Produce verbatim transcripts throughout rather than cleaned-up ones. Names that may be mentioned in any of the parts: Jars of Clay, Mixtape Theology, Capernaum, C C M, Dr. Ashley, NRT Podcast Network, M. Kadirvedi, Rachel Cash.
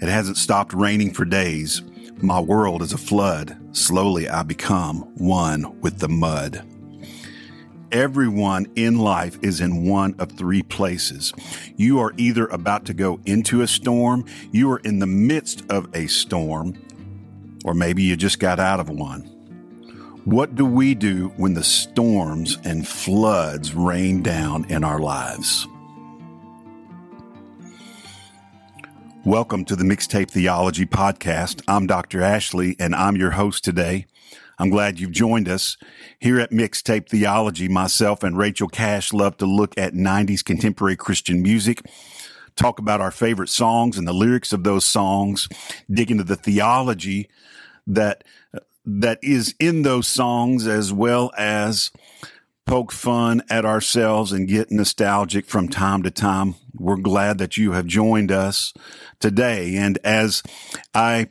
It hasn't stopped raining for days. My world is a flood. Slowly I become one with the mud. Everyone in life is in one of three places. You are either about to go into a storm, you are in the midst of a storm, or maybe you just got out of one. What do we do when the storms and floods rain down in our lives? Welcome to the Mixtape Theology Podcast. I'm Doctor Ashley, and I'm your host today. I'm glad you've joined us. Here at Mixtape Theology, myself and Rachel Cash love to look at nineties contemporary Christian music, talk about our favorite songs and the lyrics of those songs, dig into the theology that that is in those songs, as well as poke fun at ourselves and get nostalgic from time to time. We're glad that you have joined us today. And as I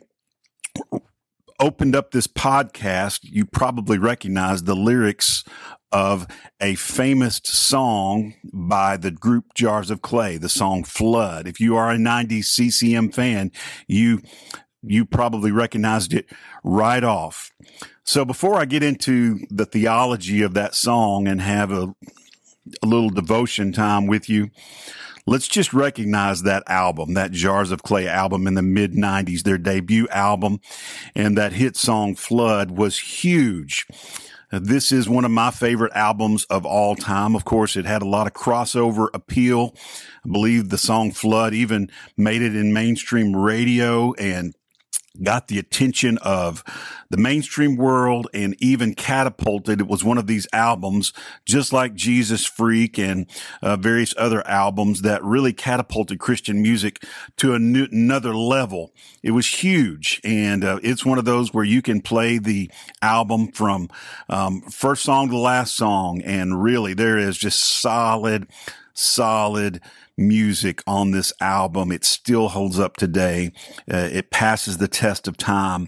opened up this podcast, you probably recognize the lyrics of a famous song by the group Jars of Clay, the song Flood. If you are a nineties C C M fan, you you probably recognized it right off. So before I get into the theology of that song and have a, a little devotion time with you, let's just recognize that album, that Jars of Clay album in the mid nineties, their debut album, and that hit song Flood was huge. This is one of my favorite albums of all time. Of course, it had a lot of crossover appeal. I believe the song Flood even made it in mainstream radio and got the attention of the mainstream world and even catapulted. It was one of these albums, just like Jesus Freak and uh, various other albums that really catapulted Christian music to a new, another level. It was huge. And uh, it's one of those where you can play the album from um, first song to last song. And really there is just solid, solid music on this album. It still holds up today. Uh, it passes the test of time.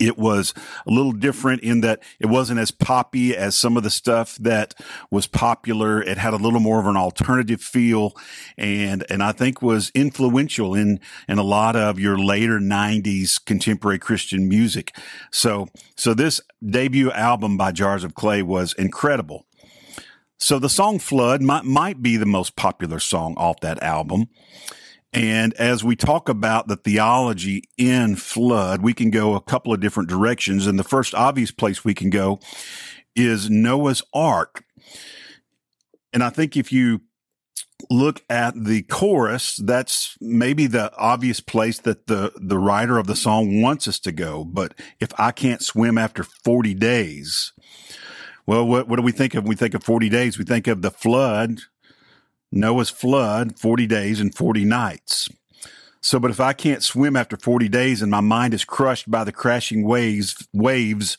It was a little different in that it wasn't as poppy as some of the stuff that was popular. It had a little more of an alternative feel, and and I think was influential in in a lot of your later nineties contemporary Christian music. So so this debut album by Jars of Clay was incredible. So the song Flood might, might be the most popular song off that album. And as we talk about the theology in Flood, we can go a couple of different directions. And the first obvious place we can go is Noah's Ark. And I think if you look at the chorus, that's maybe the obvious place that the, the writer of the song wants us to go. But if I can't swim after forty days... Well, what, what do we think of when we think of forty days? We think of the flood, Noah's flood, forty days and forty nights. So, but if I can't swim after forty days and my mind is crushed by the crashing waves, waves,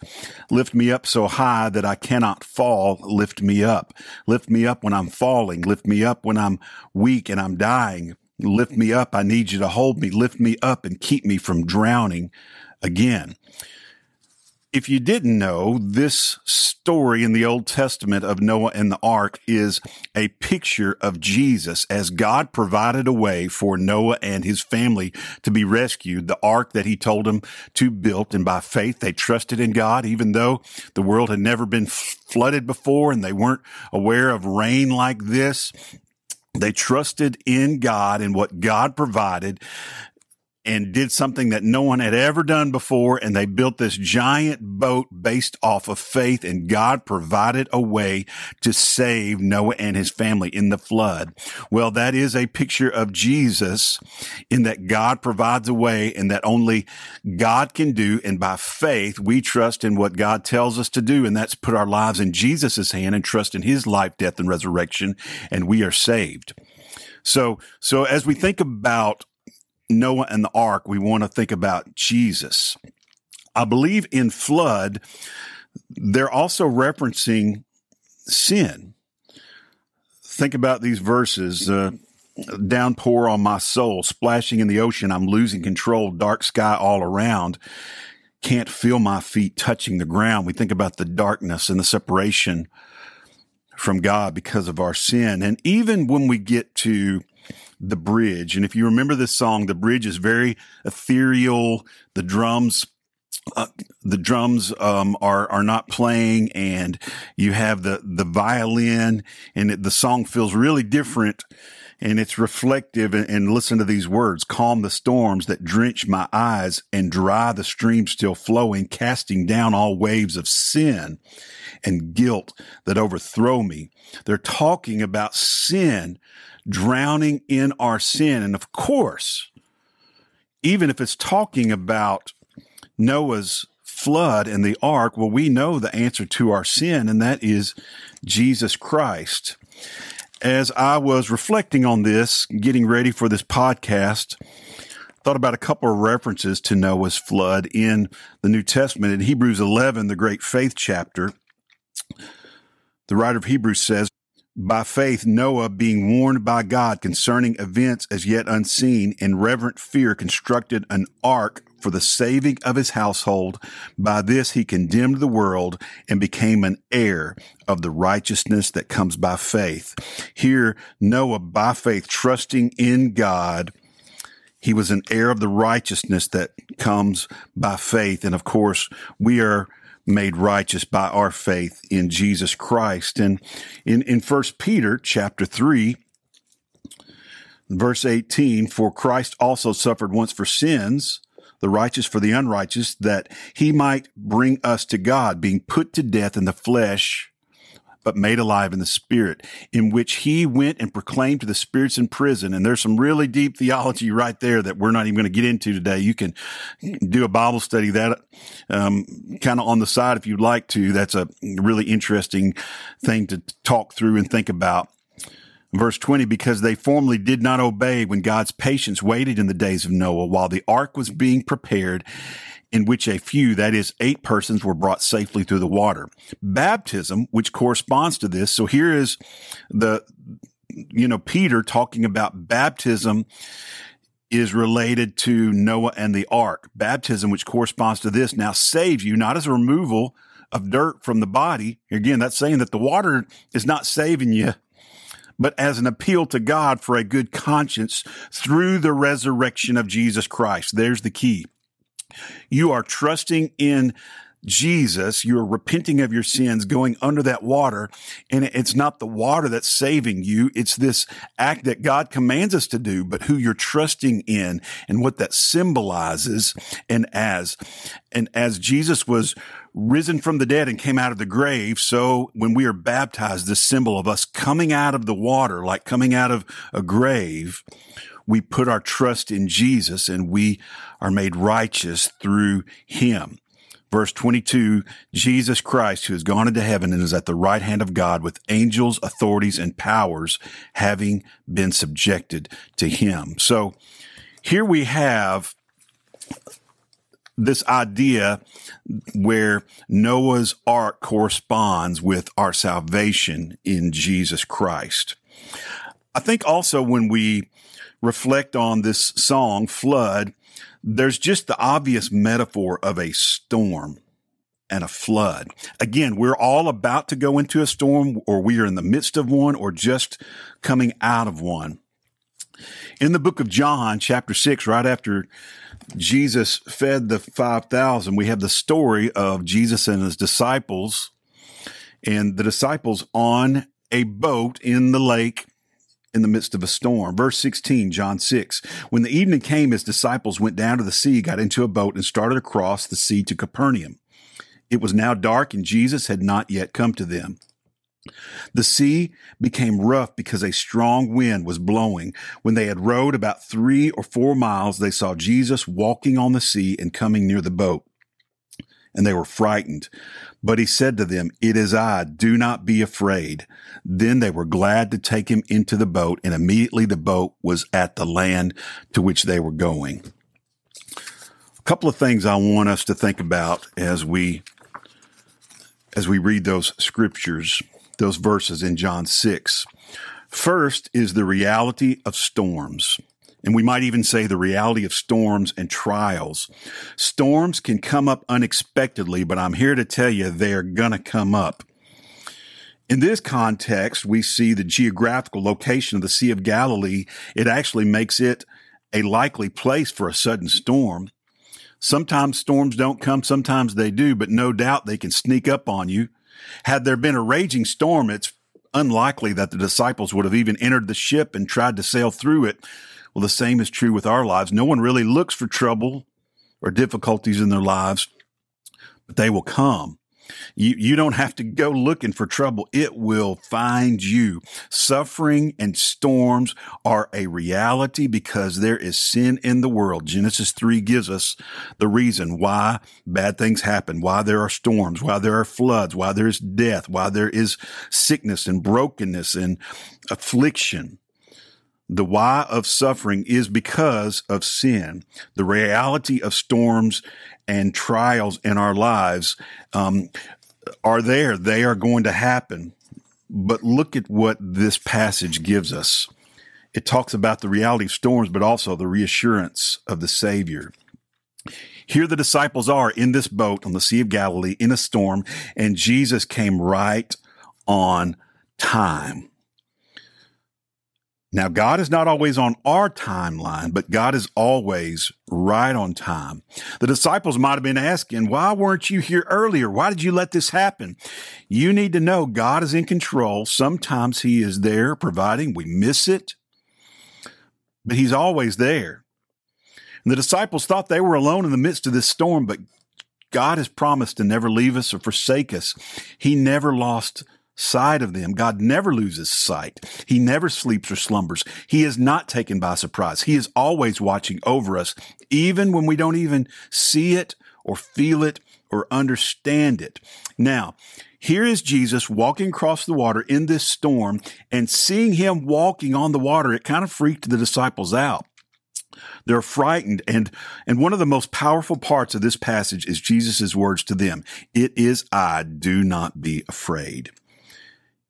lift me up so high that I cannot fall, lift me up. Lift me up when I'm falling, lift me up when I'm weak and I'm dying. Lift me up, I need you to hold me, lift me up and keep me from drowning again. If you didn't know, this story in the Old Testament of Noah and the ark is a picture of Jesus as God provided a way for Noah and his family to be rescued, the ark that he told them to build. And by faith, they trusted in God, even though the world had never been flooded before and they weren't aware of rain like this. They trusted in God and what God provided. and did something that no one had ever done before, and they built this giant boat based off of faith, and God provided a way to save Noah and his family in the flood. Well, that is a picture of Jesus, in that God provides a way, and that only God can do, and by faith we trust in what God tells us to do, and that's put our lives in Jesus' hand and trust in his life, death, and resurrection, and we are saved. So, so as we think about Noah and the ark, we want to think about Jesus. I believe in flood, they're also referencing sin. Think about these verses, uh, downpour on my soul, splashing in the ocean, I'm losing control, dark sky all around, can't feel my feet touching the ground. We think about the darkness and the separation from God because of our sin. And even when we get to the bridge, and if you remember this song, the bridge is very ethereal. The drums, uh, the drums um, are are not playing, and you have the the violin, and it, the song feels really different, and it's reflective. And, and listen to these words: "Calm the storms that drench my eyes, and dry the streams still flowing, casting down all waves of sin and guilt that overthrow me." They're talking about sin. Drowning in our sin. And of course, even if it's talking about Noah's flood and the ark, well, we know the answer to our sin, and that is Jesus Christ. As I was reflecting on this, getting ready for this podcast, thought about a couple of references to Noah's flood in the New Testament. In Hebrews eleven, the great faith chapter, the writer of Hebrews says, "By faith, Noah, being warned by God concerning events as yet unseen, in reverent fear constructed an ark for the saving of his household. By this he condemned the world and became an heir of the righteousness that comes by faith." Here, Noah, by faith, trusting in God, he was an heir of the righteousness that comes by faith. And of course, we are made righteous by our faith in Jesus Christ. And in, in First Peter chapter three, verse eighteen, "For Christ also suffered once for sins, the righteous for the unrighteous, that he might bring us to God, being put to death in the flesh, but made alive in the spirit, in which he went and proclaimed to the spirits in prison." And there's some really deep theology right there that we're not even going to get into today. You can do a Bible study that um, kind of on the side if you'd like to. That's a really interesting thing to talk through and think about. Verse twenty, "Because they formerly did not obey when God's patience waited in the days of Noah, while the ark was being prepared, in which a few, that is, eight persons, were brought safely through the water." Baptism, which corresponds to this. So here is the, you know, Peter talking about baptism is related to Noah and the ark. Baptism, which corresponds to this, now saves you, not as a removal of dirt from the body. Again, that's saying that the water is not saving you, but as an appeal to God for a good conscience through the resurrection of Jesus Christ. There's the key. You are trusting in Jesus. You are repenting of your sins, going under that water. And it's not the water that's saving you. It's this act that God commands us to do, but who you're trusting in and what that symbolizes. And as, and as Jesus was risen from the dead and came out of the grave, so when we are baptized, the symbol of us coming out of the water, like coming out of a grave, we put our trust in Jesus, and we are made righteous through him. Verse twenty-two, "Jesus Christ, who has gone into heaven and is at the right hand of God, with angels, authorities, and powers, having been subjected to him." So here we have this idea where Noah's ark corresponds with our salvation in Jesus Christ. I think also when we reflect on this song, Flood, there's just the obvious metaphor of a storm and a flood. Again, we're all about to go into a storm, or we are in the midst of one, or just coming out of one. In the book of John, chapter six, right after Jesus fed the five thousand, we have the story of Jesus and his disciples, and the disciples on a boat in the lake, in the midst of a storm. Verse sixteen, John six, when the evening came, his disciples went down to the sea, got into a boat, and started across the sea to Capernaum. It was now dark, and Jesus had not yet come to them. The sea became rough because a strong wind was blowing. When they had rowed about three or four miles, they saw Jesus walking on the sea and coming near the boat. And they were frightened. But he said to them, "It is I, do not be afraid." Then they were glad to take him into the boat, and immediately the boat was at the land to which they were going. A couple of things I want us to think about as we, as we read those scriptures, those verses in John six. First is the reality of storms. And we might even say the reality of storms and trials. Storms can come up unexpectedly, but I'm here to tell you they're going to come up. In this context, we see the geographical location of the Sea of Galilee. It actually makes it a likely place for a sudden storm. Sometimes storms don't come, sometimes they do, but no doubt they can sneak up on you. Had there been a raging storm, it's unlikely that the disciples would have even entered the ship and tried to sail through it. Well, the same is true with our lives. No one really looks for trouble or difficulties in their lives, but they will come. You, you don't have to go looking for trouble. It will find you. Suffering and storms are a reality because there is sin in the world. Genesis three gives us the reason why bad things happen, why there are storms, why there are floods, why there is death, why there is sickness and brokenness and affliction. The why of suffering is because of sin. The reality of storms and trials in our lives um, are there. They are going to happen. But look at what this passage gives us. It talks about the reality of storms, but also the reassurance of the Savior. Here the disciples are in this boat on the Sea of Galilee in a storm, and Jesus came right on time. Now, God is not always on our timeline, but God is always right on time. The disciples might have been asking, why weren't you here earlier? Why did you let this happen? You need to know God is in control. Sometimes he is there providing we miss it, but he's always there. And the disciples thought they were alone in the midst of this storm, but God has promised to never leave us or forsake us. He never lost sight of them. God never loses sight. He never sleeps or slumbers. He is not taken by surprise. He is always watching over us, even when we don't even see it or feel it or understand it. Now, here is Jesus walking across the water in this storm, and seeing him walking on the water, it kind of freaked the disciples out. They're frightened. And, and one of the most powerful parts of this passage is Jesus's words to them. It is I, do not be afraid.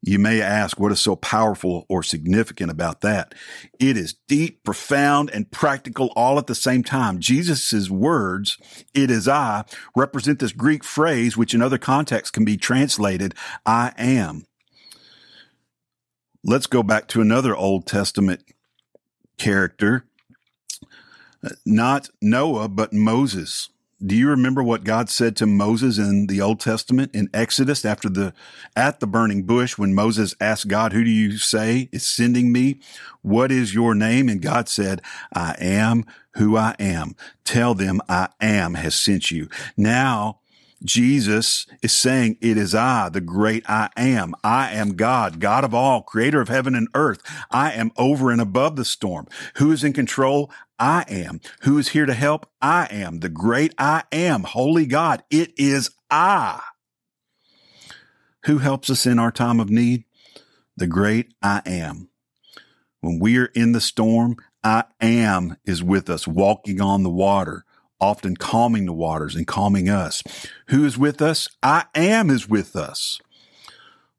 You may ask, what is so powerful or significant about that? It is deep, profound, and practical all at the same time. Jesus's words, it is I, represent this Greek phrase, which in other contexts can be translated, I am. Let's go back to another Old Testament character, not Noah, but Moses. Do you remember what God said to Moses in the Old Testament in Exodus after the, at the burning bush, when Moses asked God, who do you say is sending me? What is your name? And God said, I am who I am. Tell them I am has sent you. Now Jesus is saying, it is I, the great I am. I am God, God of all, creator of heaven and earth. I am over and above the storm. Who is in control? I am. Who is here to help? I am. The great I am. Holy God, it is I. Who helps us in our time of need? The great I am. When we are in the storm, I am is with us, walking on the water, often calming the waters and calming us. Who is with us? I am is with us.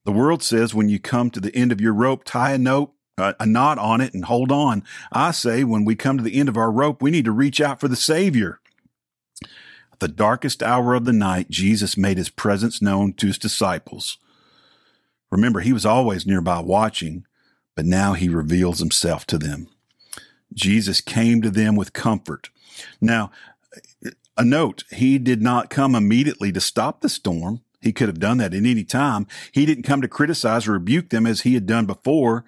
The world says when you come to the end of your rope, tie a note, a knot on it and hold on. I say when we come to the end of our rope, we need to reach out for the Savior. At the darkest hour of the night, Jesus made his presence known to his disciples. Remember, he was always nearby watching, but now he reveals himself to them. Jesus came to them with comfort. Now, a note, he did not come immediately to stop the storm. He could have done that at any time. He didn't come to criticize or rebuke them as he had done before.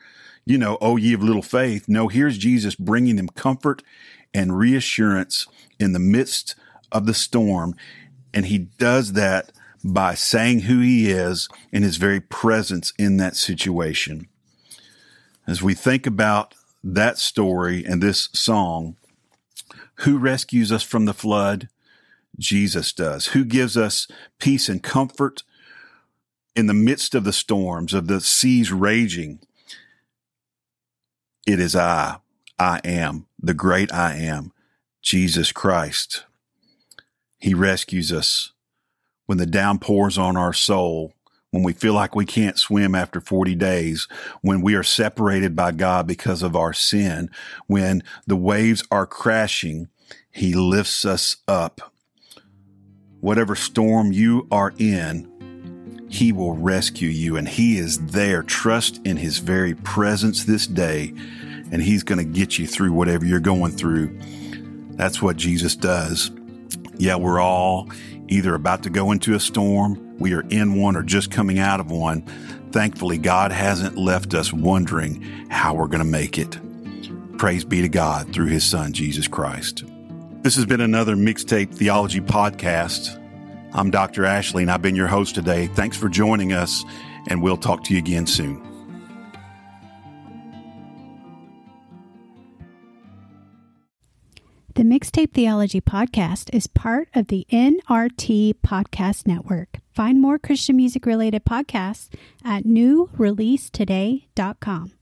you know, oh, ye of little faith. No, here's Jesus bringing them comfort and reassurance in the midst of the storm. And he does that by saying who he is and his very presence in that situation. As we think about that story and this song, who rescues us from the flood? Jesus does. Who gives us peace and comfort in the midst of the storms, of the seas raging? It is I. I am, the great I am, Jesus Christ. He rescues us when the down pours on our soul, when we feel like we can't swim after forty days, when we are separated by God because of our sin, when the waves are crashing, he lifts us up. Whatever storm you are in, he will rescue you, and he is there. Trust in his very presence this day, and he's going to get you through whatever you're going through. That's what Jesus does. Yeah, we're all either about to go into a storm, we are in one, or just coming out of one. Thankfully, God hasn't left us wondering how we're going to make it. Praise be to God through his son, Jesus Christ. This has been another Mixtape Theology podcast. I'm Doctor Ashley, and I've been your host today. Thanks for joining us, and we'll talk to you again soon. The Mixtape Theology podcast is part of the N R T Podcast Network. Find more Christian music-related podcasts at new release today dot com.